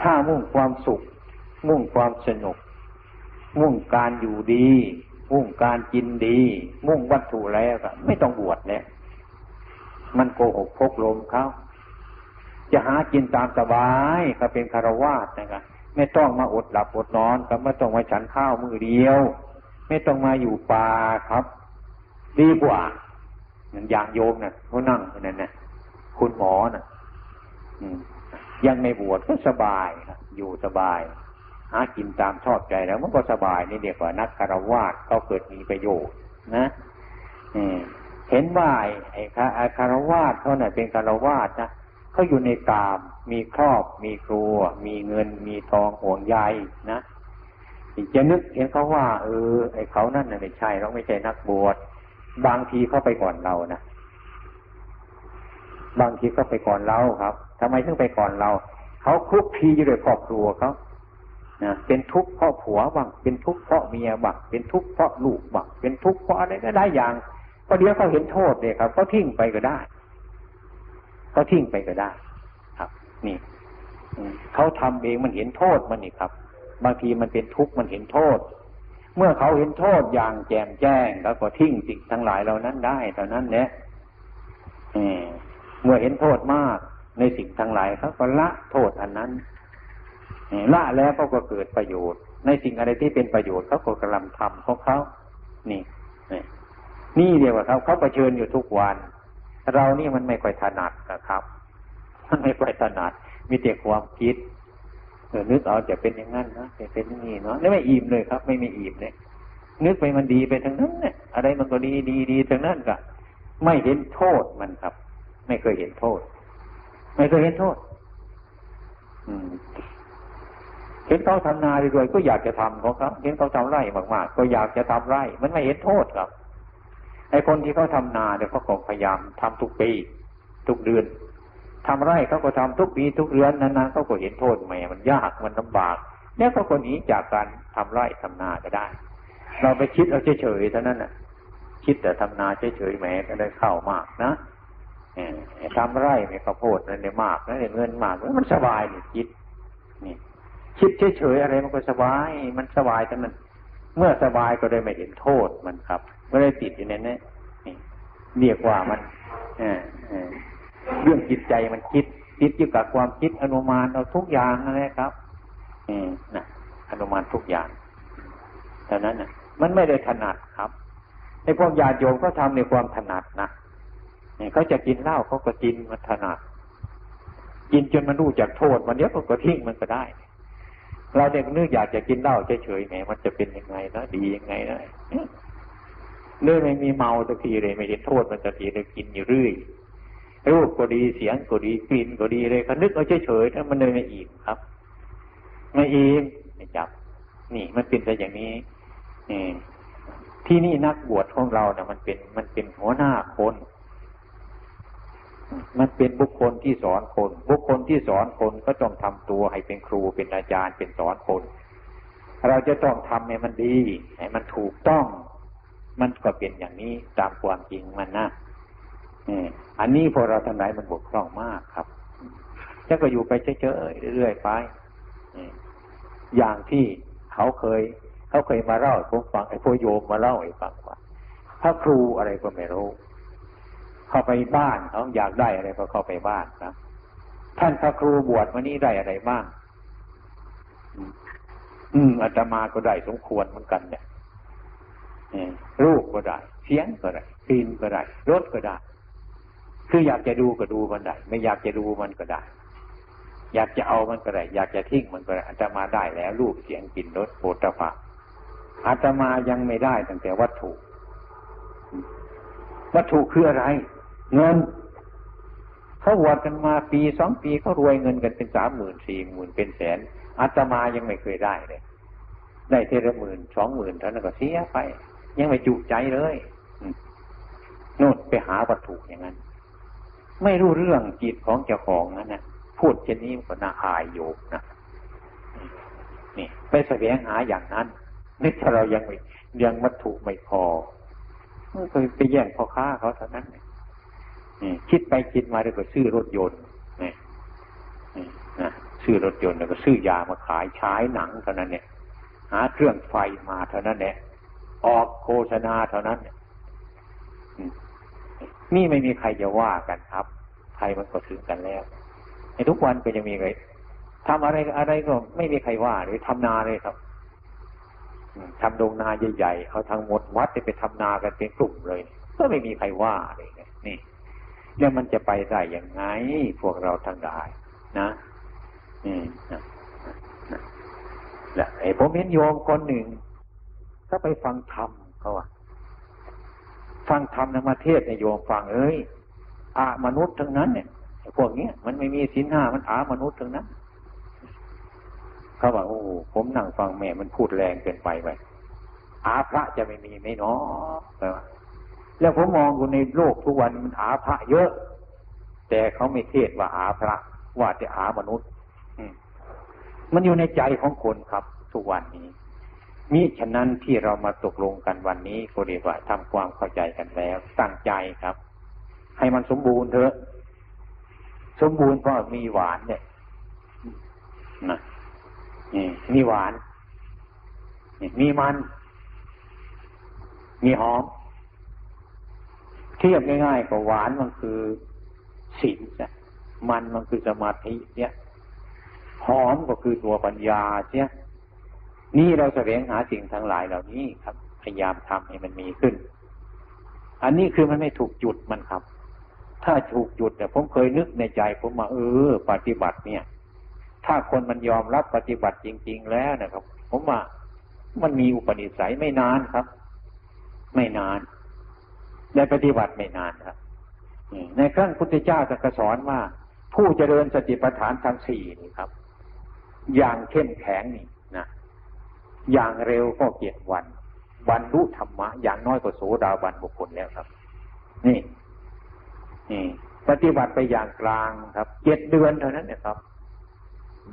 ถ้ามุ่งความสุขมุ่งความสนุกมุ่งการอยู่ดีมุ่งการกินดีมุ่งวัตถุแล้วก็ไม่ต้องบวชแล้วมันโกหกพกลมเขาจะหากินตามสบายก็เป็นคฤหัสถ์นะครับไม่ต้องมาอดหลับอดนอนก็ไม่ต้องมาฉันข้าวมื้อเดียว ไม่ต้องมาอยู่ป่าครับดีกว่าอย่างโยมน่ะเขานั่งอยู่นั่นน่ะคุณหมอน่ะยังไม่บวชก็สบายนะอยู่สบายหากินตามชอบใจแล้วมันก็สบายนี่เรียกว่านักคารวะก็เกิดมีประโยชน์นะเห็นว่าไอ้คารวะเขาเนี่ยเป็นคารวะนะเขาอยู่ในกามมีครอบมีครัวมีเงินมีทองห่วงใยนะจะนึกเห็นเขาว่าไอ้เขานั่นน่ะไม่ใช่เราไม่ใช่นักบวชบางทีเขาไปก่อนเรานะบางทีก็ไปก่อนเราครับทำไมถึงไปก่อนเราเขาคลุกคลีอยู่ด้วยครอบครัวเขานะเป็นทุกข์เพราะผัวบ้างเป็นทุกข์เพราะเมียบ้างเป็นทุกข์เพราะลูกบ้างเป็นทุกข์เพราะอะไรก็ได้อย่างก็เดี๋ยวเขาเห็นโทษเลยครับเขาทิ้งไปก็ได้เขาทิ้งไปก็ได้ครับนี่เขาทำเองมันเห็นโทษมันนี่ครับบางทีมันเป็นทุกข์มันเห็นโทษเมื่อเขาเห็นโทษอย่างแจ่มแจ้งแล้วก็ทิ้งสิ่งทั้งหลายเหล่านั้นได้ตอนนั้นเนี่ยเมื่อเห็นโทษมากในสิ่งทั้งหลายเขาก็ละโทษอันนั้นละแล้วเขาก็เกิดประโยชน์ในสิ่งอะไรที่เป็นประโยชน์เขาก็กระทำทำของเขานี่นี่เดียวกับเขาเผชิญอยู่ทุกวันเรานี่มันไม่ค่อยถนัดนะครับมันไม่ค่อยถนัดมีแต่ความคิดนึกเอาจะเป็นอย่างนั้นนะจะเป็นอย่างนี้เนาะไม่อิ่มเลยครับไม่อิ่มเลยนึกไปมันดีไปทั้งนั้นเนี่ยอะไรมันก็ดีทั้งนั้นก็ไม่เห็นโทษมันครับไม่เคยเห็นโทษไม่เคยเห็นโทษเห็นเขาทำนาเรื่อยๆก็อยากจะทำของเขาเห็นเขาทำไร่มากๆก็อยากจะทำไร่มันไม่เห็นโทษครับไอ้คนที่เขาทำนาเนี่ยเขาก็พยายามทำทุกปีทุกเดือนทำไร่เขาก็ทำทุกปีทุกเดือนนานๆเขาก็เห็นโทษแหมมันยากมันลำบากแล้วเขาคนนี้จากการทำไร่ทำนาก็ได้เราไปคิดเอาเฉยๆเท่านั้นน่ะคิดแต่ทำนาเฉยๆแหมก็ได้ข้าวมากนะทำไร่เนี่ยข้าวโพดนั่นเนี่ยมากนั่นเนี่ยเงินมากมันสบายเนี่ยคิดนี่คิดเฉยๆอะไรมันก็สบายมันสบายแต่มันเมื่อสบายก็ได้ไม่เห็นโทษมันครับก็ได้ติดอยู่ในนี้เรียกว่ามันเรื่องจิตใจมันคิดเกี่ยวกับความคิดอนุมานเอาทุกอย่างนะครับนะอนุมานทุกอย่างแต่นั้นน่ะมันไม่ได้ถนัดครับในพวกญาติโยมก็ทำในความถนัดนะเขาจะกินเหล้าเขาก็กินมันถนัดกินจนมันรู้จักโทษมันเดี๋ยวก็ทิ้งมันก็ได้เราเด็กนึกอยากจะกินเหล้าเฉยๆแหมมันจะเป็นยังไงนะดียังไงนะเรื่องไม่มีเมาสักทีเลยไม่เห็นโทษมันสักทีเลยกินอยู่เรื่อยรูปก็ดีเสียงก็ดีกลิ่นก็ดีเลยเขานึกเอาเฉยๆนะมันเลยไม่อิ่มครับไม่อิ่มไม่จับนี่มันเป็นแต่อย่างนี้ที่นี่นักบวชของเราเนี่ยมันเป็นหัวหน้าคนมันเป็นบุคคลที่สอนคนบุคคลที่สอนคนก็ต้องทำตัวให้เป็นครูเป็นอาจารย์เป็นสอนคนเราจะต้องทำให้มันดีให้มันถูกต้องมันก็เป็นอย่างนี้ตามความจริงมันนะอันนี้พอเราทำไหนมันบกพร่องมากครับแล้วก็อยู่ไปเฉยๆเรื่อยๆไปอย่างที่เขาเคยมาเล่าผมฟังไอ้พวกโยมมาเล่าให้ฟังว่าพระครูอะไรก็ไม่รู้เข้าไปบ้านเขาอยากได้อะไรก็เข้าไปบ้านนะท่านพระครูบวชวันนี้ได้อะไรบ้างอาตมาก็ได้สมควรเหมือนกันเนี่ยรูปก็ได้เสียงก็ได้กลิ่นก็ได้รสก็ได้คืออยากจะดูก็ดูมันได้ไม่อยากจะดูมันก็ได้อยากจะเอามันก็ได้อยากจะทิ้งมันก็ได้อาตมาได้แล้วรูปเสียงกลิ่นรสโผฏฐัพพะอาตมายังไม่ได้ตั้งแต่วัตถุวัตถุคืออะไรเงินเขาบวชกันมาปีสองปีเขารวยเงินกันเป็น30,000 40,000เป็นแสนอาตมายังไม่เคยได้เลยได้เท่าละ10,000 20,000เท่านั้นก็เสียไปยังไม่จุใจเลยโน่นไปหาวัตถุอย่างนั้นไม่รู้เรื่องจิตของเจ้าของนั่นนะพูดเช่นนี้ก็น่าอายโยมนะนี่ไปแสวงหาอย่างนั้นนี่ถ้าเรายังไม่เลี้ยงวัตถุไม่พอก็ไปแย่งพ่อค้าเขาเท่านั้นนี่คิดไปคิดมาแล้วก็ซื้อรถยนต์นี่นะซื้อรถยนต์แล้วก็ซื้อยามาขายฉายหนังเท่านั้นเนี่ยหาเครื่องไฟมาเท่านั้นแหละออกโฆษณาเท่านั้นนี่ไม่มีใครจะว่ากันครับใครมันก็ถึงกันแล้วในทุกวันก็ยังมีใครทำอะไรก็ไม่มีใครว่าเลยทำนาเลยครับ ทำดงนาใหญ่ๆเขาทางหมดวัดจะไปทำนากันเป็นกลุ่มเลยก็ไม่มีใครว่าเลยนี่แล้วมันจะไปได้อย่างไงพวกเราทั้งหลายนะนี่นะและไอ้ผมเห็นโยมคนหนึ่งก็ไปฟังธรรมเขาว่าฟังธรรมในประเทศในโยมฟังมนุษย์ทั้งนั้นเนี่ยพวกนี้มันไม่มีศีลห้ามันมนุษย์ทั้งนั้นเขาบอกโอ้ผมนั่งฟังแม่มันพูดแรงเกินไปไปพระจะไม่มีไหมเนาะแล้วผมมองดูในโลกทุกวันมันพระเยอะแต่เขาไม่เทศว่าพระว่าจะมนุษย์มันอยู่ในใจของคนครับทุกวันนี้มิฉะนั้นที่เรามาตกลงกันวันนี้ก็เรียกว่าทำความเข้าใจกันแล้วตั้งใจครับให้มันสมบูรณ์เถอะสมบูรณ์เพราะมีหวานเนี่ยนะมีหวานมีมันมีหอมเทียบง่ายๆกับหวานมันคือศีลเนี่ยมันคือสมาธิเนี่ยหอมก็คือตัวปัญญาเนี่ยนี่เราแสวงหาสิ่งทั้งหลายเหล่านี้ครับพยายามทำให้มันมีขึ้นอันนี้คือมันไม่ถูกจุดมันครับถ้าถูกจุดเนี่ยผมเคยนึกในใจผมมาปฏิบัติเนี่ยถ้าคนมันยอมรับปฏิบัติจริงๆแล้วนะครับผมว่ามันมีอุปนิสัยไม่นานครับไม่นานได้ปฏิบัติไม่นานครับในครั้งพุทธเจ้าตรัสสอนว่าผู้เจริญสติปัฏฐานทั้งสี่นี่ครับอย่างเข้มแข็งนี่นะอย่างเร็วก็7 วันบรรลุธรรมะอย่างน้อยก็โสดาบันบุคคลแล้วครับนี่ปฏิบัติไปอย่างกลางครับ7 เดือนเท่านั้นนะครับ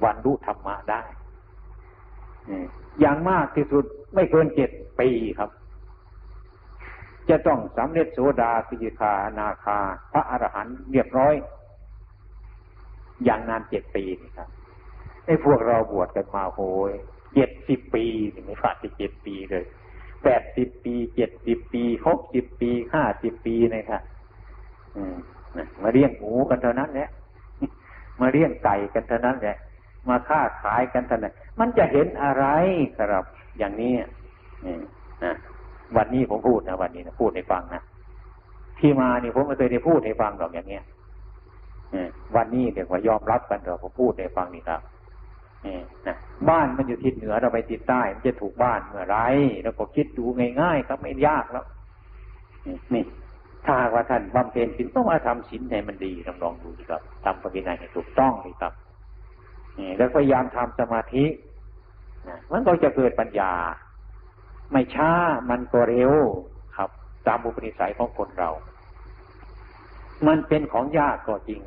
บรรลุธรรมะได้อย่างมากที่สุดไม่เกิน7 ปีครับจะต้องสำเร็จโสดาสกิทาอนาคาพระอรหันต์เรียบร้อยอย่างนาน7 ปีนี่ครับไอ้พวกเราบวชกันมาโหย70 ปีไม่ผ่านไป7 ปีเลย80 ปี70 ปี60 ปี50 ปีนะครับมาเลี้ยงหมูกันเท่านั้นแหละมาเลี้ยงไก่กันเท่านั้นแหละมาค้าขายกันเท่านั้นมันจะเห็นอะไรครับอย่างนี้นะวันนี้ผมพูดนะวันนี้นะพูดให้ฟังนะที่มานี่ผมไม่เคยได้พูดให้ฟังหรอกอย่างเนี้ยวันนี้เดี๋ยวว่ายอมรับกันเราก็พูดให้ฟังนี่ครับนะบ้านมันอยู่ทิศเหนือเราไปทิศใต้มันจะถูกบ้านเมื่อไรเราก็คิดดูง่ายๆครับไม่ยากแล้วนี่ถ้าว่าท่านบำเพ็ญศีลต้องมาทำศีลให้มันดีลองดูดีครับทำปฏิบัติให้ถูกต้องดีครับแล้วพยายามทำสมาธินะมันก็จะเกิดปัญญาไม่ช้ามันก็เร็วครับตามอุปนิสัยของคนเรามันเป็นของยากก็จริง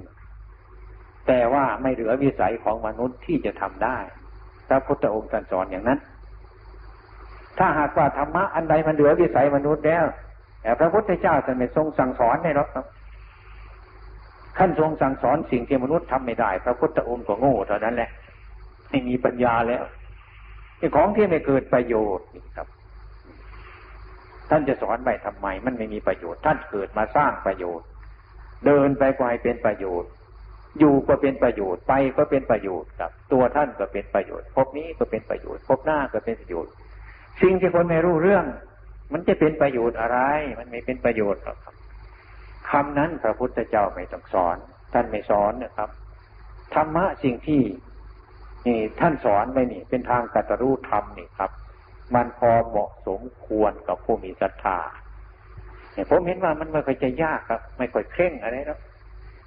แต่ว่าไม่เหลือวิสัยของมนุษย์ที่จะทำได้พระพุทธองค์สอนอย่างนั้นถ้าหากว่าธรรมะอันใดมันเหลือวิสัยมนุษย์แล้วแต่พระพุทธเจ้าท่านไม่ทรงสั่งสอนในหรอกครับขั้นทรงสั่งสอนสิ่งที่มนุษย์ทำไม่ได้พระพุทธองค์ก็โง่เท่านั้นแหละไม่มีปัญญาแล้วไอ้ของที่ไม่เกิดประโยชน์นี่ครับท่านจะสอนไปทำไมมันไม่มีประโยชน์ท่านเกิดมาสร้างประโยชน์เดินไปก็ให้เป็นประโยชน์อยู่ก็เป็นประโยชน์ไปก็เป็นประโยชน์ครับตัวท่านก็เป็นประโยชน์พบนี้ก็เป็นประโยชน์พบหน้าก็เป็นประโยชน์สิ่งที่คนไม่รู้เรื่องมันจะเป็นประโยชน์อะไรมันไม่เป็นประโยชน์หรอกครับคำนั้นพระพุทธเจ้าไม่ต้องสอนท่านไม่สอนนะครับธรรมะสิ่งที่นี่ท่านสอนไว้นี่เป็นทางกัตตรูธรรมนี่ครับมันพอเหมาะสมควรกับผู้มีศรัทธาเนี่ยผมเห็นว่ามันไม่ค่อยจะยากครับไม่ค่อยเคร่งอะไรหรอก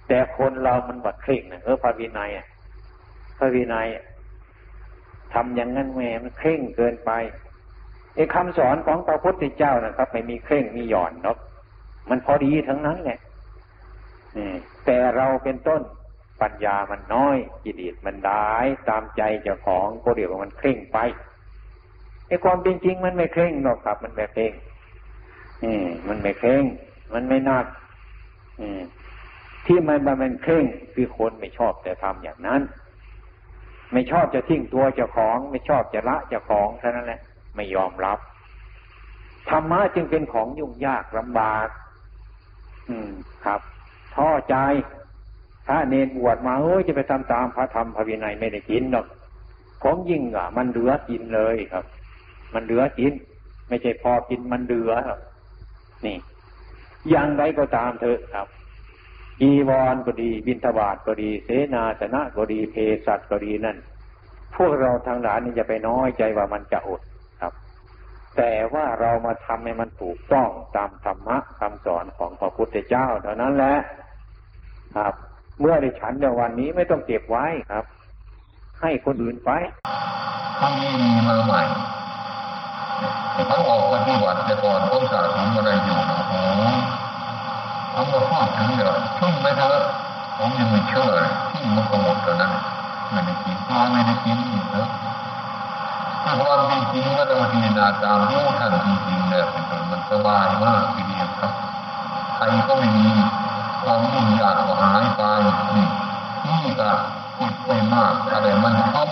แต่คนเรามันบัดเคร่งนะพระวินัยพระวินัยทำอย่างนั้นแหมมันเคร่งเกินไปไอ้คำสอนของพระพุทธเจ้านะครับไม่มีเคร่งมีหย่อนเนาะมันพอดีทั้งนั้นแหละแต่เราเป็นต้นปัญญามันน้อยกิเลสมันร้ายตามใจเจ้าของก็เดี๋ยวมันเคร่งไปไอ้ความเป็นจริงมันไม่เคร่งหรอกครับมันไม่เคร่งมันไม่เคร่งมันไม่นักที่มันเคร่งคือคนไม่ชอบแต่ทำอย่างนั้นไม่ชอบจะทิ้งตัวเจ้าของไม่ชอบจะละเจ้าของเท่านั้นแหละไม่ยอมรับธรรมะจึงเป็นของยุ่งยากลำบากครับท้อใจพระเนรบวชมาจะไปทำตามพระธรรมพระวินัยไม่ได้กินหรอกของยิ่งมันเหลือกินเลยครับ มันเหลือกินไม่ใช่พอกินมันเหลือนี่อย่างไรก็ตามเถอะครับอีวรก็ดีบิณฑบาตก็ดีเสนาสนะก็ดีเภสัชก็ดีนั่นพวกเราทั้งหลายนี่อย่าไปน้อยใจว่ามันจะอดครับแต่ว่าเรามาทำให้มันถูกต้องตามธรรมะคำสอนของพระพุทธเจ้าเท่านั้นแหละครับเมื่อได้ฉันในวันนี้ไม่ต้องเก็บไว้ครับให้คนอื่นไปทั้งนี้มีมาใหม่เขาออกปฏิบัติแต่ก่อนพวกศาสนาอะไรอยู่เขาบอกว่าถึงเดี๋ยวช่วงไม่เท่าผมยังไม่เชื่อเลยที่มันก็หมดแล้วนะไม่ได้กินข้าวไม่ได้กินนะถ้าความจริงก็ต้องพิจารณาตามรู้ทันจริงๆเลยมันสบายมากทีเดียวครับใครก็ไม่มีความมุ่งอยากหายไปนี่ก็ติดไปมากอะไรมันทุก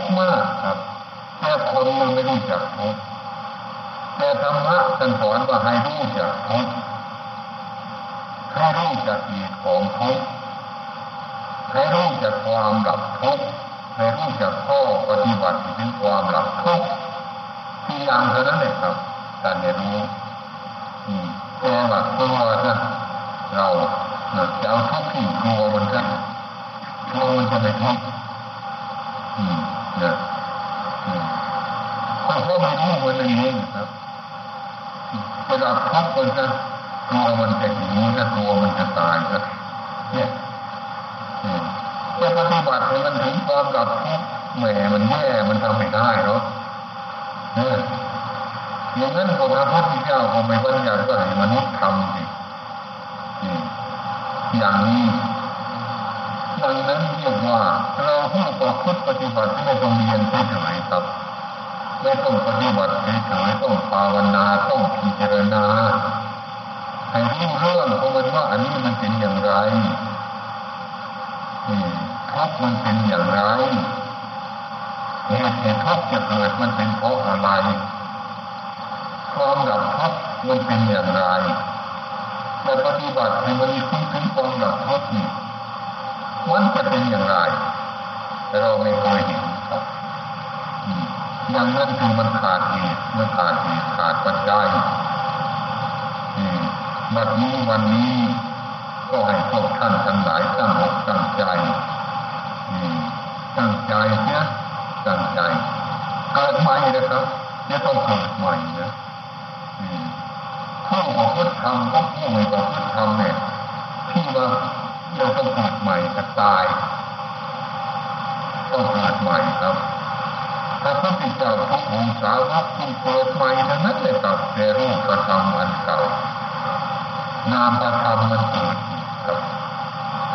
ข์มากครับแต่คนมันไม่รู้จักทุกข์แต่ธรรมะท่านสอนว่าให้รู้จักทุกข์ให้รู้จักเหตุของทุกข์ให้รู้จักความดับทุกข์ให้รู้จักข้อปฏิบัติถึงความดับทุกข์ที่อย่างเท่านั้นเลยครับการเรียนรู้แต่ว่าตัวนะเราจะเอาทุกข์ที่ตัวมันกันตัวมันจะไม่ทุกข์เนี่ยเพราะมันรู้มันเองครับเวลาทุกข์มันจะตัวมันจะหนีก็ตัวมันจะตายก็เนี่ยแต่ปฏิบัติมันถึงความดับทุกข์มันทำไม่ได้หรอกเนี่ยอย่างนั้นพระพุทธเจ้าก็ไม่บัญญัติว่าให้มนุษย์ทำสิอย่างนี้ดังนั้นเรียกว่าเราผู้ประพฤติปฏิบัติไม่ต้องเรียนเฉยๆครับไม่ต้องปฏิบัติเฉยๆต้องภาวนาต้องพิจารณาให้รู้เรื่องของมันว่าอันนี้มันเป็นอย่างไรทุกข์มันเป็นอย่างไรเหตุที่ทุกข์จะเกิดมันเป็นเพราะอะไรความดับทุกข์มันเป็นอย่างไรแต่ปฏิบัติให้มันมีที่ถึงความดับทุกข์นี่มันจะเป็นอย่างไรเราไม่เคยเห็นครับอย่างนั้นคือมันขาดเหตุมันขาดเหตุขาดปัจจัยบัดนี้วันนี้ก็ให้พวกท่านทั้งหลายตั้งอกตั้งใจตั้งใจนะตั้งใจเกิดใหม่นะครับจะต้องเกิดใหม่นะผู้ประพฤติธรรมก็ผู้ไม่ประพฤติธรรมเนี่ยที่ว่าเราต้องเกิดใหม่จะตายต้องเกิดใหม่ครับพระพุทธเจ้าพระองค์สาวกต้องเกิดใหม่ทั้งนั้นเลยครับแต่รูปธรรมอันเก่านามธรรมมันเกิดครับ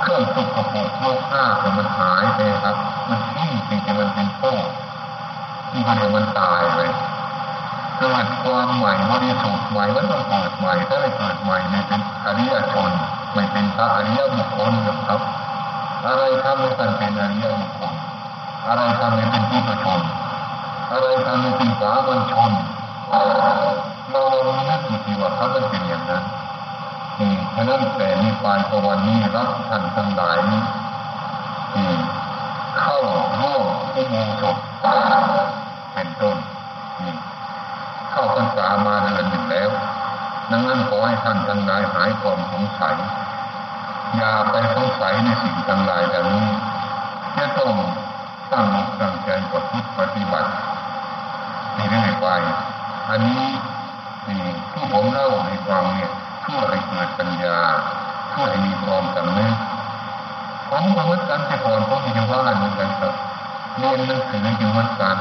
เครื่องสุขภพโลกห้าแต่มันหายไปครับมันที่จริงๆมันเป็นโทษที่เรียกมันตายไปเกิดความใหม่ไม่ได้สูตรใหม่มันต้องเกิดใหม่ถ้าไม่เกิดใหม่เนี่ยเป็นอริยชนไม่เป็นพระอริยบุคคลนะครับอะไรทำให้ท่านเป็นอริยบุคคลอะไรทำให้เป็นผู้ประชนอะไรทำให้เป็นสามัญชนเราลองนึกดูสิว่าเขาเป็นอย่างนั้นฉะนั้นแต่ในปลายวันนี้รับท่านทั้งหลายเข้าร่วมอุโบสถเป็นต้นเข้าพรรษามาเดือนหนึ่งแล้วดังนั้นขอให้ท่านทั้งหลายหายความสงสัยอย่าไปสงสัยในสิ่งทั้งหลายเหล่านี้จะต้องตั้งอกตั้งใจประพฤติปฏิบัติในเรื่องไปอันนี้ที่ผมเล่าให้ฟังเนี่ยเพื่อให้เกิดปัญญาเพื่อให้มีความจำแนกผมก็เหมือนกันแต่ก่อนผมก็อยู่บ้านเหมือนกันครับเรียนหนังสืออยู่เหมือนกัน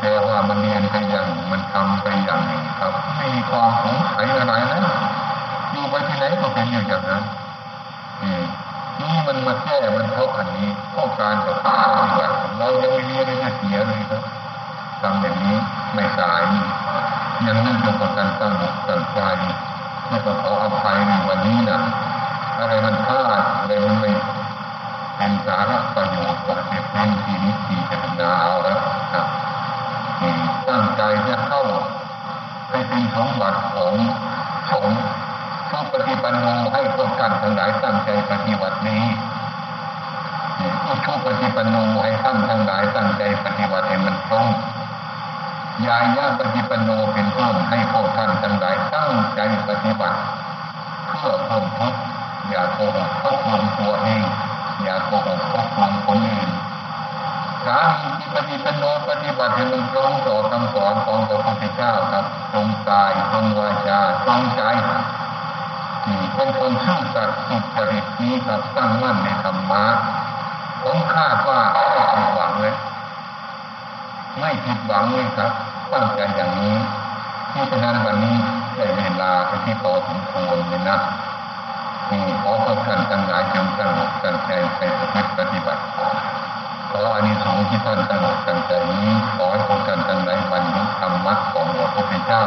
แต่ว่ามันเรียนไปอย่างมันทำไปอย่างหนึ่งครับไม่มีความสงสัยอะไรนะอยู่ไปที่ไหนก็เป็นอยู่อย่างนั้นนี่มันมาแก้มันเพราะอันนี้เพราะการปฏิบัติเรายังไม่เรียนเลยเสียเลยครับทำอย่างนี้ไม่สายยังนั่งอยู่กับการตั้งอกตั้งใจไม่ต้องขออภัยในวันนี้นะอะไรมันพลาดอะไรมันไม่เป็นสาระประโยชน์กับเด็กนั่นทีนี้ทีจะเป็นดาวแล้วครับตั้งใจจะเข้าไปเป็นสมบัติของสงฆ์ผู้ปฏิบัติโมให้พวกท่านทั้งหลายตั้งใจปฏิบัตินี้ จิตอุทุปฏิปันโนให้ท่านทั้งหลายตั้งใจปฏิบัติให้มันตรงยายาปฏิปันโนเป็นต้นให้พวกท่านทั้งหลายตั้งใจปฏิบัติเพื่อพ้นทุกข์อย่าโกหกควบคุมตัวเองอย่าโกหกควบคุมคนอื่นการที่ปฏิบัติโนปฏิบัติให้มันตรงต่อคำสอนของพระพุทธเจ้าครับตรงกายตรงวาจาตรงใจที่เป็นคนซื่อสัตย์สุจริตนี้ครับตั้งมั่นในธรรมะผมคาดว่าไม่ผิดหวังเลยไม่ผิดหวังเลยครับตั้งใจอย่างนี้ที่ฉะนั้นวันนี้ได้เวลาเป็นที่พอสมควรเลยนะที่ขอพวกท่านทั้งหลายจงตั้งอกตั้งใจไปปฏิบัติขออานิสงส์ที่ท่านตั้งอกตั้งใจนี้ขอให้พวกท่านทั้งหลายบรรลุธรรมะของพระพุทธเจ้า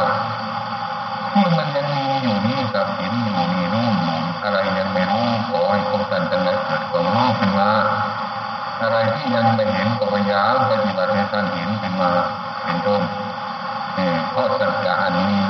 ที่มันยังมีอยู่นี่กับเห็นอยู่มีรู้อยู่อะไรยังไม่รู้ขอให้พวกท่านทั้งหลายเกิดความรู้ขึ้นมาอะไรที่ยังไม่เห็นก็พยายามปฏิบัติให้ท่านเห็นขึ้นมาเป็นต้นเพราะสัจจะอันนี้